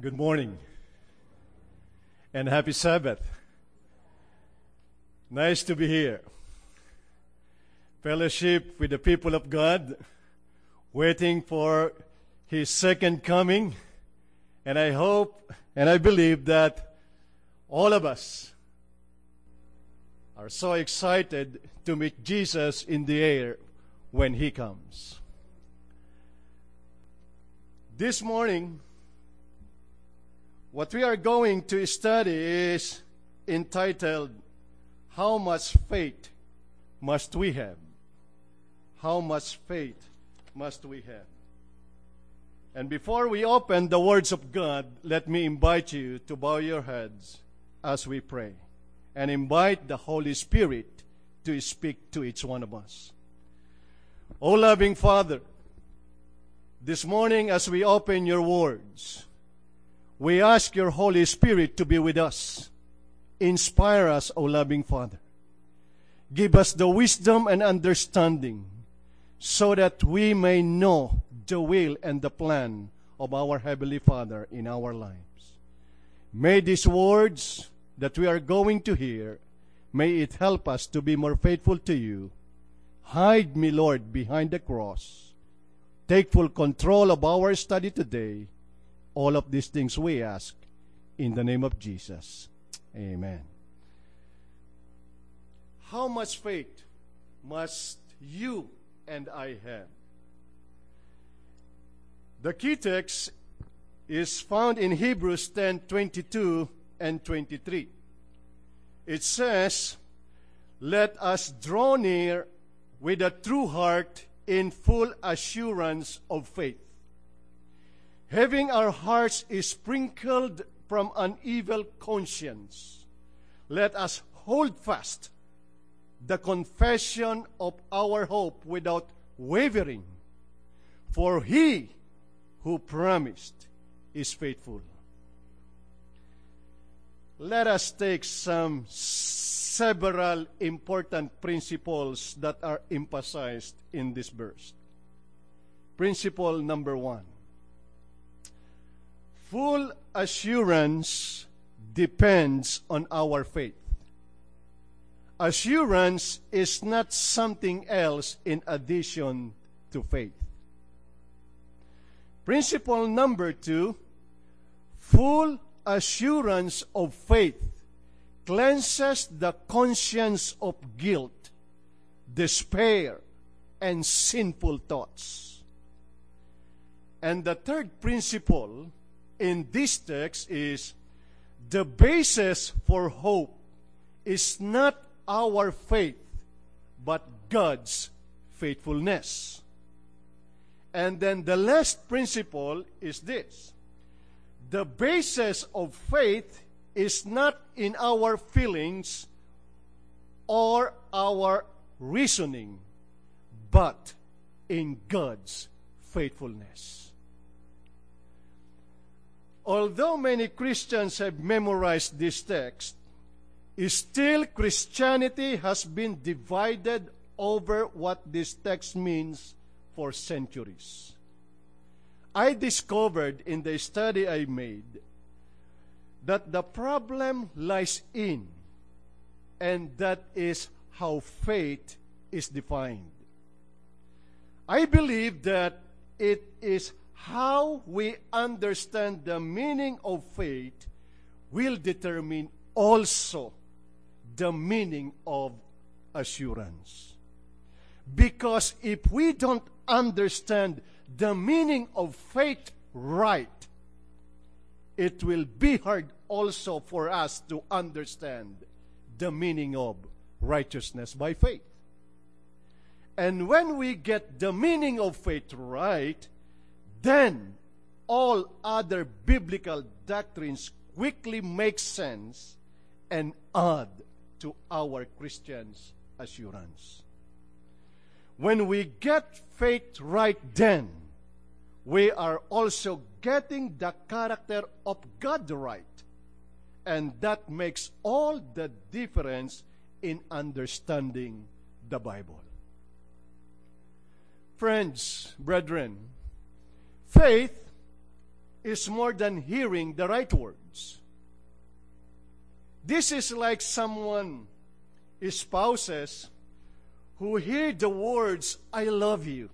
Good morning, and happy Sabbath. Nice to be here. Fellowship with the people of God, waiting for His second coming. And I hope and I believe that all of us are so excited to meet Jesus in the air when He comes. This morning, what we are going to study is entitled, How Much Faith Must We Have? How much faith must we have? And before we open the words of God, let me invite you to bow your heads as we pray and invite the Holy Spirit to speak to each one of us. O loving Father, this morning as we open your words, we ask your Holy Spirit to be with us. Inspire us, O loving Father. Give us the wisdom and understanding so that we may know the will and the plan of our Heavenly Father in our lives. May these words that we are going to hear, may it help us to be more faithful to you. Hide me, Lord, behind the cross. Take full control of our study today. All of these things we ask in the name of Jesus. Amen. How much faith must you and I have? The key text is found in Hebrews 10:22 and 23. It says, "Let us draw near with a true heart in full assurance of faith, having our hearts sprinkled from an evil conscience, let us hold fast the confession of our hope without wavering, for he who promised is faithful." Let us take several important principles that are emphasized in this verse. Principle number one. Full assurance depends on our faith. Assurance is not something else in addition to faith. Principle number two, full assurance of faith cleanses the conscience of guilt, despair, and sinful thoughts. And the third principle in this text is the basis for hope is not our faith, but God's faithfulness. And then the last principle is this. The basis of faith is not in our feelings or our reasoning, but in God's faithfulness. Although many Christians have memorized this text, still Christianity has been divided over what this text means for centuries. I discovered in the study I made that the problem lies in, and that is how faith is defined. I believe that it is how we understand the meaning of faith will determine also the meaning of assurance. Because if we don't understand the meaning of faith right, it will be hard also for us to understand the meaning of righteousness by faith. And when we get the meaning of faith right, then all other biblical doctrines quickly make sense and add to our Christian's assurance. When we get faith right, then we are also getting the character of God right. And that makes all the difference in understanding the Bible. Friends, brethren, faith is more than hearing the right words. This is like someone, spouses, who hear the words, I love you,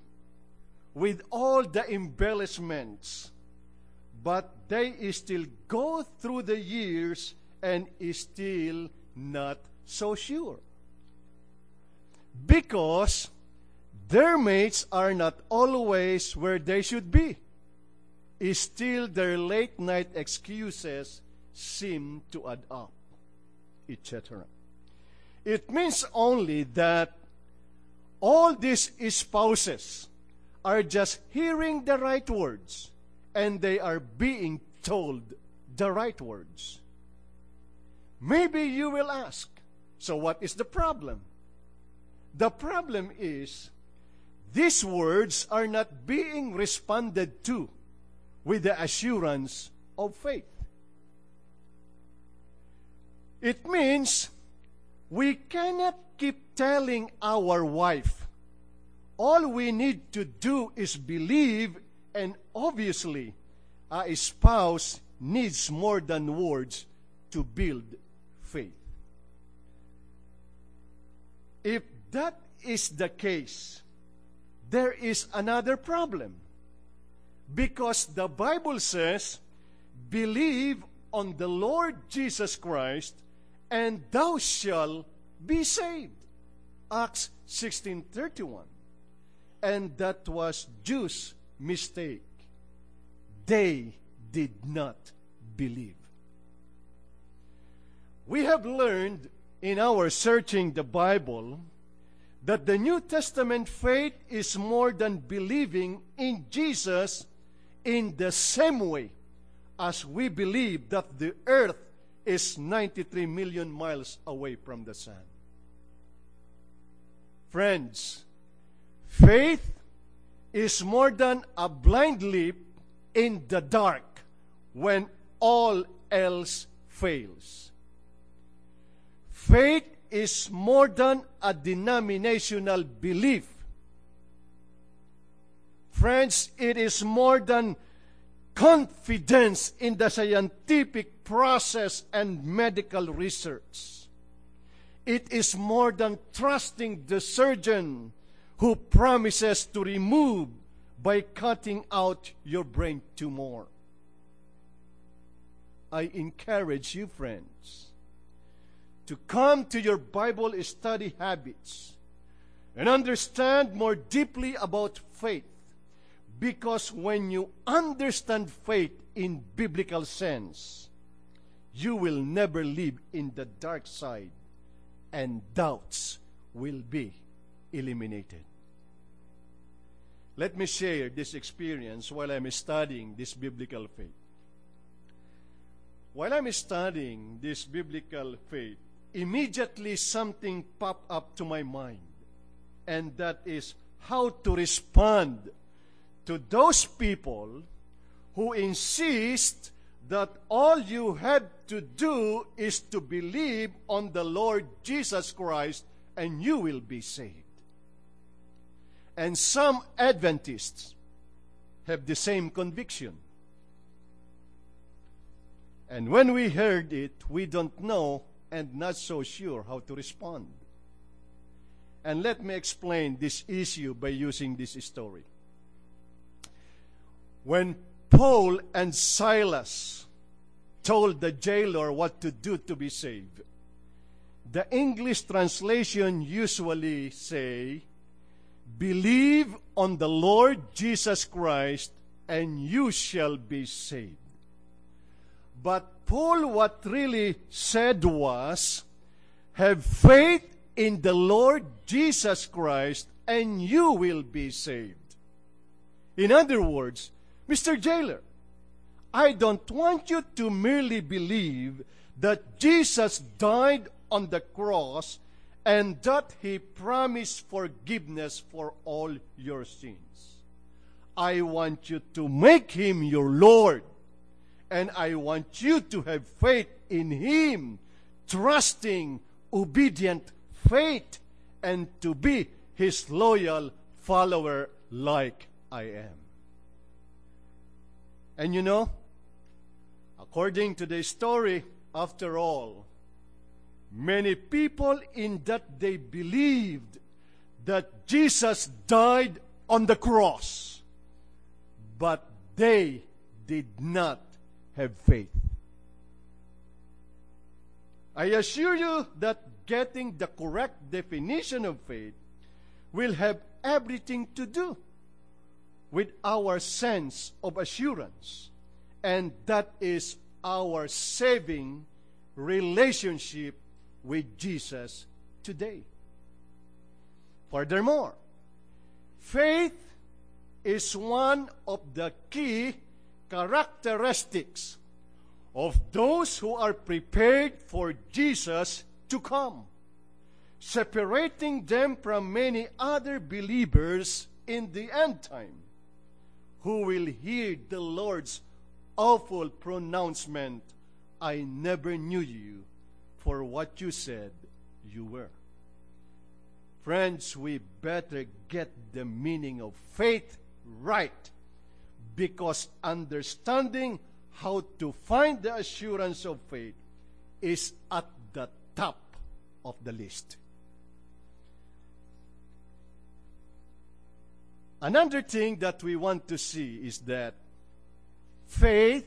with all the embellishments, but they still go through the years and is still not so sure. Because their mates are not always where they should be. Still, their late-night excuses seem to add up, etc. It means only that all these spouses are just hearing the right words, and they are being told the right words. Maybe you will ask, so what is the problem? The problem is, these words are not being responded to with the assurance of faith. It means we cannot keep telling our wife, all we need to do is believe, and obviously a spouse needs more than words to build faith. If that is the case, there is another problem, because the Bible says, believe on the Lord Jesus Christ, and thou shalt be saved. Acts 16:31. And that was Jews' mistake. They did not believe. We have learned in our searching the Bible that the New Testament faith is more than believing in Jesus in the same way as we believe that the earth is 93 million miles away from the sun. Friends, faith is more than a blind leap in the dark when all else fails. Faith is more than a denominational belief. Friends, it is more than confidence in the scientific process and medical research. It is more than trusting the surgeon who promises to remove by cutting out your brain tumor. I encourage you, friends, to come to your Bible study habits and understand more deeply about faith, because when you understand faith in biblical sense, you will never live in the dark side, and doubts will be eliminated. Let me share this experience while I'm studying this biblical faith. While I'm studying this biblical faith, immediately something popped up to my mind, and that is how to respond to those people who insist that all you have to do is to believe on the Lord Jesus Christ and you will be saved. And some Adventists have the same conviction. And when we heard it, we don't know and not so sure how to respond. And let me explain this issue by using this story. When Paul and Silas told the jailer what to do to be saved, the English translation usually say, believe on the Lord Jesus Christ and you shall be saved. But Paul, what really said was, have faith in the Lord Jesus Christ and you will be saved. In other words, Mr. Jailer, I don't want you to merely believe that Jesus died on the cross and that he promised forgiveness for all your sins. I want you to make him your Lord. And I want you to have faith in him, trusting, obedient faith, and to be his loyal follower like I am. And you know, According to the story, after all, many people in that day believed that Jesus died on the cross, but they did not have faith. I assure you that getting the correct definition of faith will have everything to do with our sense of assurance, and that is our saving relationship with Jesus today. Furthermore, faith is one of the key characteristics of those who are prepared for Jesus to come, separating them from many other believers in the end time, who will hear the Lord's awful pronouncement, "I never knew you, for what you said you were." Friends, we better get the meaning of faith right, because understanding how to find the assurance of faith is at the top of the list. Another thing that we want to see is that faith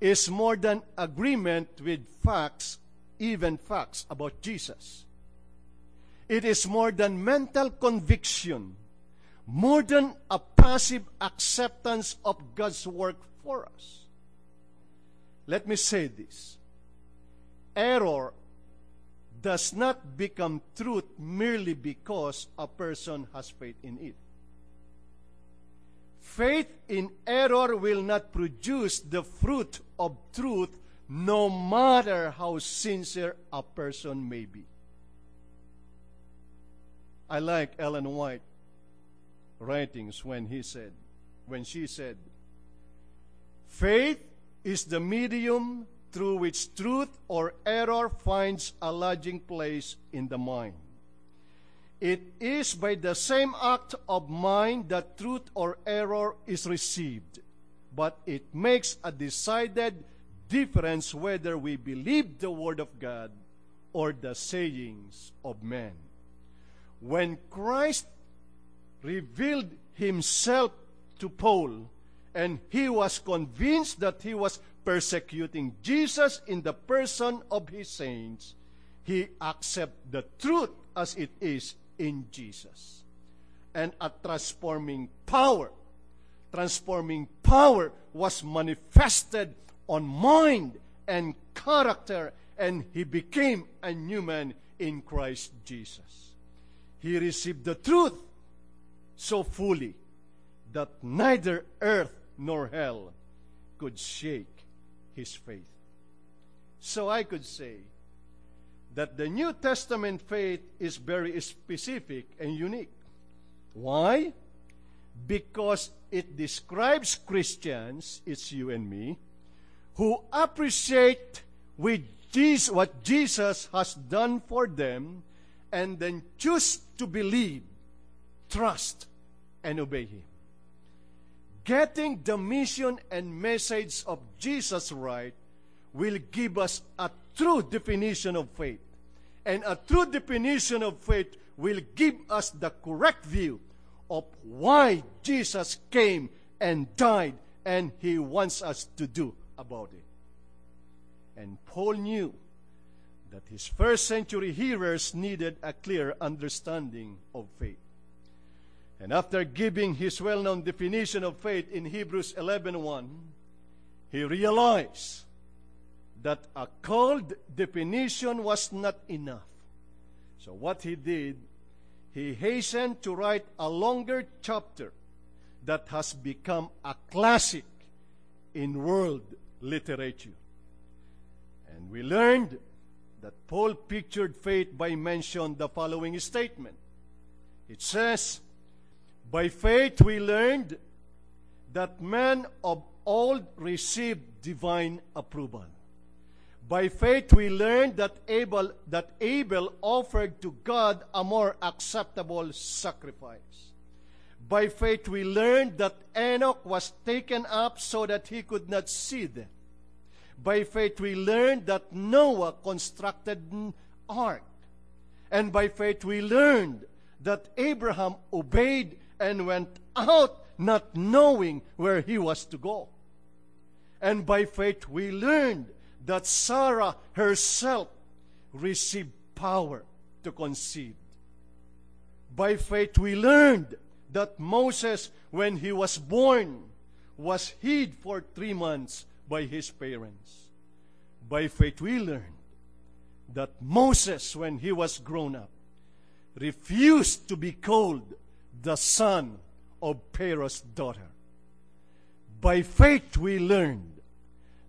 is more than agreement with facts, even facts about Jesus. It is more than mental conviction, more than a passive acceptance of God's work for us. Let me say this. Error does not become truth merely because a person has faith in it. Faith in error will not produce the fruit of truth, no matter how sincere a person may be. I like Ellen White writings when she said, "Faith is the medium through which truth or error finds a lodging place in the mind. It is by the same act of mind that truth or error is received, but it makes a decided difference whether we believe the Word of God or the sayings of men." When Christ revealed himself to Paul, and he was convinced that he was persecuting Jesus in the person of his saints, he accepted the truth as it is in Jesus. And a transforming power was manifested on mind and character, and he became a new man in Christ Jesus. He received the truth so fully that neither earth nor hell could shake his faith. So I could say that the New Testament faith is very specific and unique. Why? Because it describes Christians, it's you and me, who appreciate what Jesus has done for them, and then choose to believe, trust, and obey Him. Getting the mission and message of Jesus right will give us a true definition of faith. And a true definition of faith will give us the correct view of why Jesus came and died, and He wants us to do about it. And Paul knew that his first century hearers needed a clear understanding of faith. And after giving his well-known definition of faith in Hebrews 11:1, he realized that a cold definition was not enough. So what he did, he hastened to write a longer chapter that has become a classic in world literature. And we learned that Paul pictured faith by mentioning the following statement. It says, "By faith we learned that men of old received divine approval. By faith we learned that Abel offered to God a more acceptable sacrifice. By faith we learned that Enoch was taken up so that he could not see death. By faith we learned that Noah constructed an ark. And by faith we learned that Abraham obeyed and went out, not knowing where he was to go. And by faith we learned that Sarah herself received power to conceive. By faith we learned that Moses, when he was born, was hid for 3 months by his parents. By faith we learned that Moses, when he was grown up, refused to be called the son of Pharaoh's daughter. By faith we learned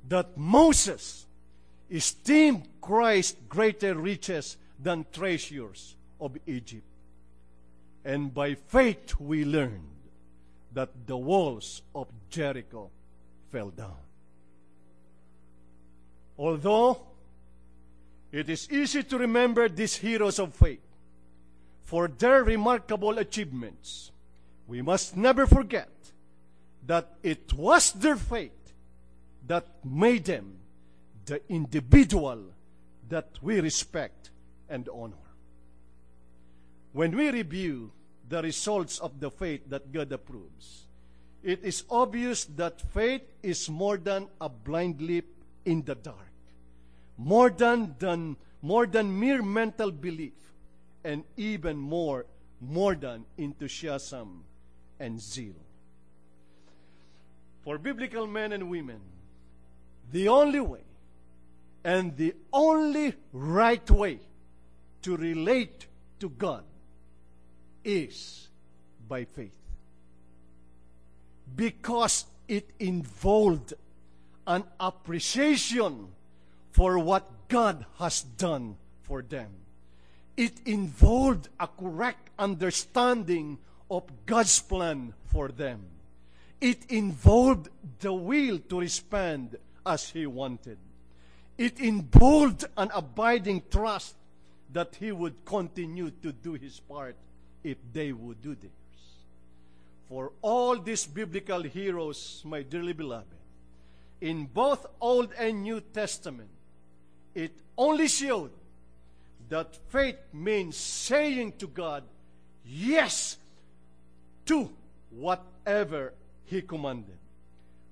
that Moses esteemed Christ greater riches than treasures of Egypt. And by faith we learned that the walls of Jericho fell down. Although it is easy to remember these heroes of faith for their remarkable achievements, we must never forget that it was their faith that made them the individual that we respect and honor. When we review the results of the faith that God approves, it is obvious that faith is more than a blind leap in the dark, more than mere mental belief, and even more than enthusiasm and zeal. For biblical men and women, the only way and the only right way to relate to God is by faith, because it involved an appreciation for what God has done for them. It involved a correct understanding of God's plan for them. It involved the will to respond as He wanted. It involved an abiding trust that He would continue to do His part if they would do theirs. For all these biblical heroes, my dearly beloved, in both Old and New Testament, it only showed that faith means saying to God, yes, to whatever He commanded.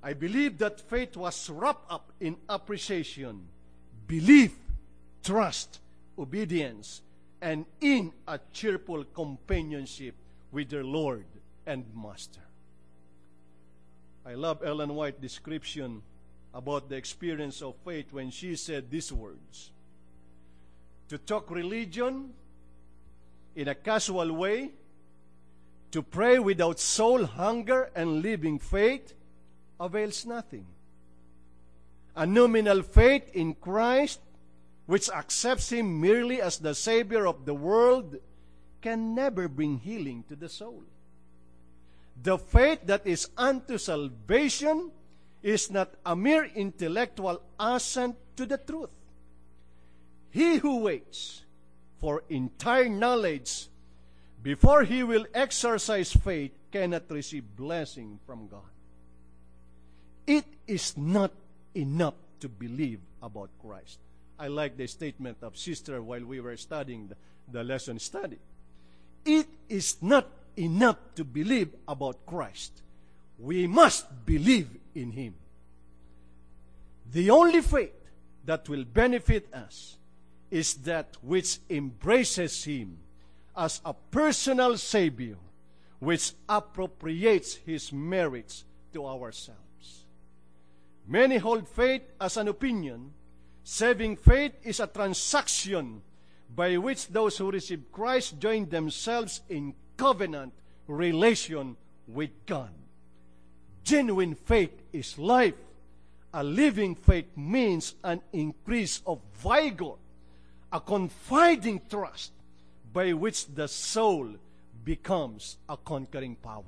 I believe that faith was wrapped up in appreciation, belief, trust, obedience, and in a cheerful companionship with their Lord and Master. I love Ellen White's description about the experience of faith when she said these words: to talk religion in a casual way, to pray without soul hunger and living faith avails nothing. A nominal faith in Christ, which accepts Him merely as the Savior of the world, can never bring healing to the soul. The faith that is unto salvation is not a mere intellectual assent to the truth. He who waits for entire knowledge before he will exercise faith cannot receive blessing from God. It is not enough to believe about Christ. I like the statement of Sister while we were studying the lesson study. It is not enough to believe about Christ. We must believe in Him. The only faith that will benefit us is that which embraces Him as a personal Savior, which appropriates His merits to ourselves. Many hold faith as an opinion. Saving faith is a transaction by which those who receive Christ join themselves in covenant relation with God. Genuine faith is life. A living faith means an increase of vigor, a confiding trust by which the soul becomes a conquering power.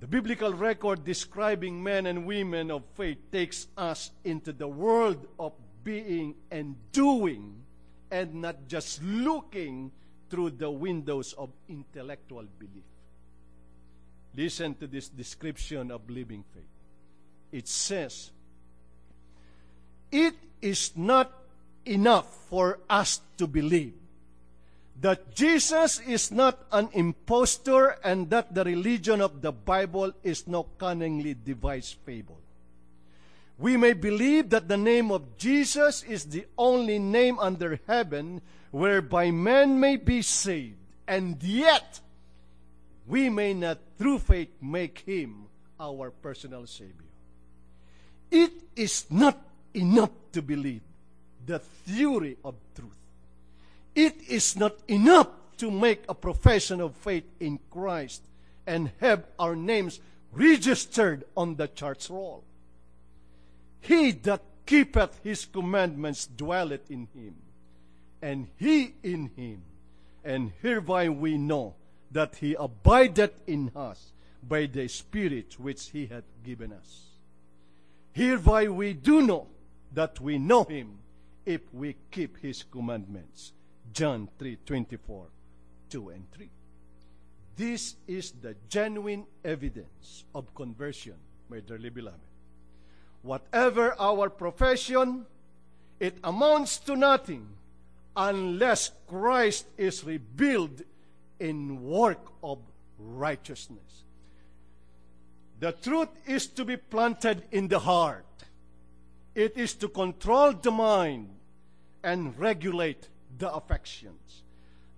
The biblical record describing men and women of faith takes us into the world of being and doing, and not just looking through the windows of intellectual belief. Listen to this description of living faith. it says, it is not enough for us to believe that Jesus is not an impostor and that the religion of the Bible is no cunningly devised fable. We may believe that the name of Jesus is the only name under heaven whereby man may be saved, and yet we may not through faith make him our personal Savior. It is not enough to believe the theory of truth. It is not enough to make a profession of faith in Christ and have our names registered on the church roll. He that keepeth his commandments dwelleth in him, and he in him. And hereby we know that he abideth in us by the Spirit which he hath given us. Hereby we do know that we know him if we keep his commandments. John 3:24, 2 and 3. This is the genuine evidence of conversion, my dearly beloved. Whatever our profession, it amounts to nothing unless Christ is revealed in work of righteousness. The truth is to be planted in the heart. It is to control the mind and regulate the affections.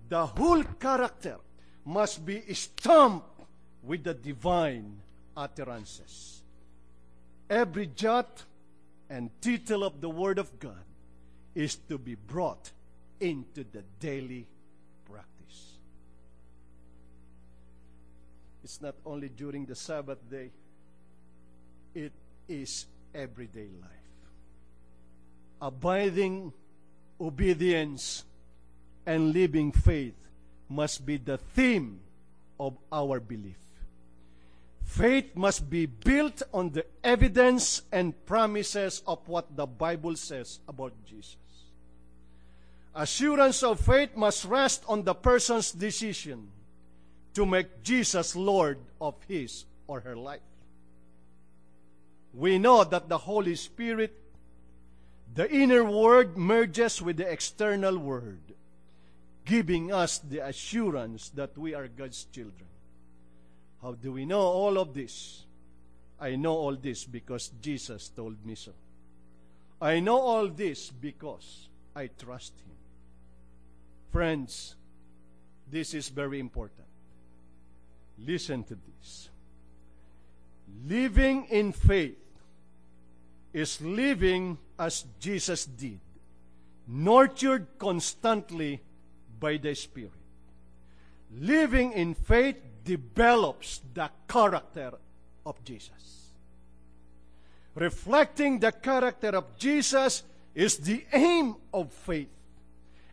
The whole character must be stamped with the divine utterances. Every jot and tittle of the Word of God is to be brought into the daily practice. It's not only during the Sabbath day, it is everyday life. Abiding obedience and living faith must be the theme of our belief. Faith must be built on the evidence and promises of what the Bible says about Jesus. Assurance of faith must rest on the person's decision to make Jesus Lord of his or her life. We know that the Holy Spirit, the inner word, merges with the external word, giving us the assurance that we are God's children. How do we know all of this? I know all this because Jesus told me so. I know all this because I trust him. Friends, this is very important. Listen to this. Living in faith is living as Jesus did, nurtured constantly by the Spirit. Living in faith develops the character of Jesus. Reflecting the character of Jesus is the aim of faith.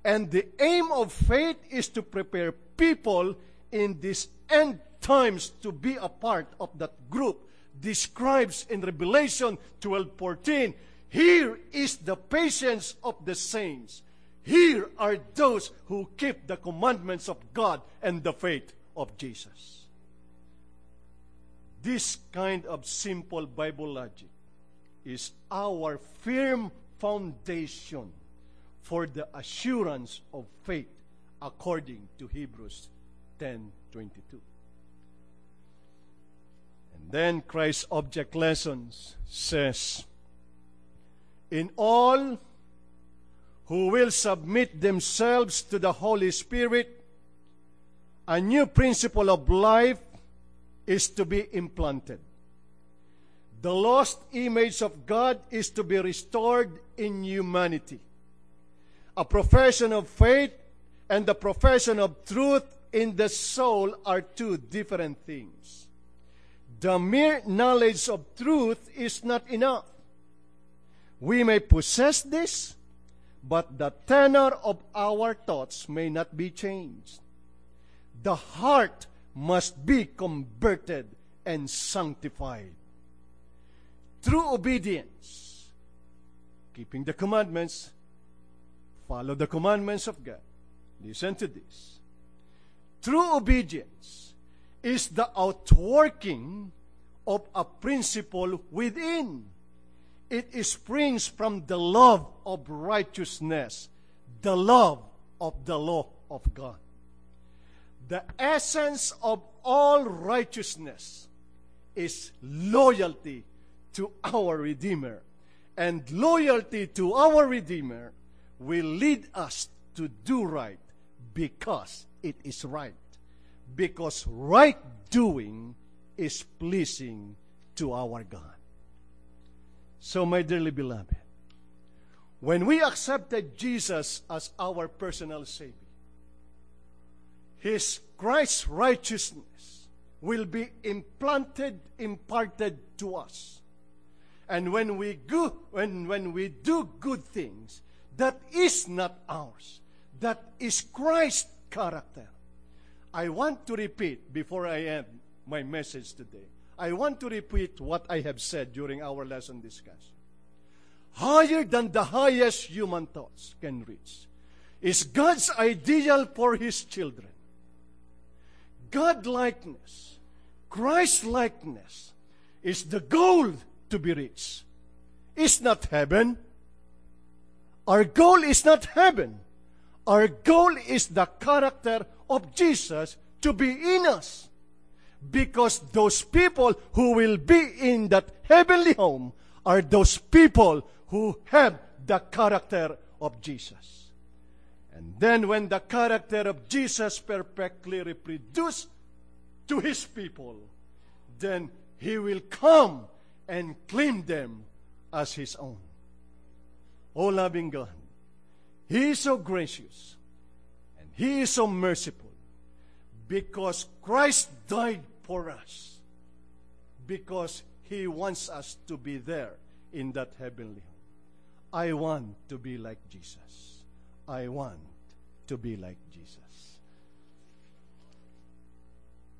And the aim of faith is to prepare people in these end times to be a part of that group describes in Revelation 12:14. Here is the patience of the saints. Here are those who keep the commandments of God and the faith of Jesus. This kind of simple Bible logic is our firm foundation for the assurance of faith according to Hebrews 10:22. And then Christ's object lessons says, in all who will submit themselves to the Holy Spirit, a new principle of life is to be implanted. The lost image of God is to be restored in humanity. A profession of faith and the profession of truth in the soul are two different things. The mere knowledge of truth is not enough. We may possess this, but the tenor of our thoughts may not be changed. The heart must be converted and sanctified. Through obedience, keeping the commandments, follow the commandments of God. Listen to this. True obedience is the outworking of a principle within. It springs from the love of righteousness, the love of the law of God. The essence of all righteousness is loyalty to our Redeemer. And loyalty to our Redeemer will lead us to do right because it is right. Because right doing is pleasing to our God. So, my dearly beloved, when we accepted Jesus as our personal Savior, His Christ's righteousness will be imparted to us. And when we do good things, that is not ours. That is Christ's character. I want to repeat before I end my message today. I want to repeat what I have said during our lesson discussion. Higher than the highest human thoughts can reach is God's ideal for His children. God-likeness, Christ-likeness is the goal to be reached. It's not heaven. Our goal is not heaven. Our goal is the character of Jesus to be in us. Because those people who will be in that heavenly home are those people who have the character of Jesus. And then when the character of Jesus perfectly reproduced to His people, then He will come and claim them as His own. Oh, loving God, He is so gracious and He is so merciful because Christ died for us, because He wants us to be there in that heavenly home. I want to be like Jesus. I want to be like Jesus.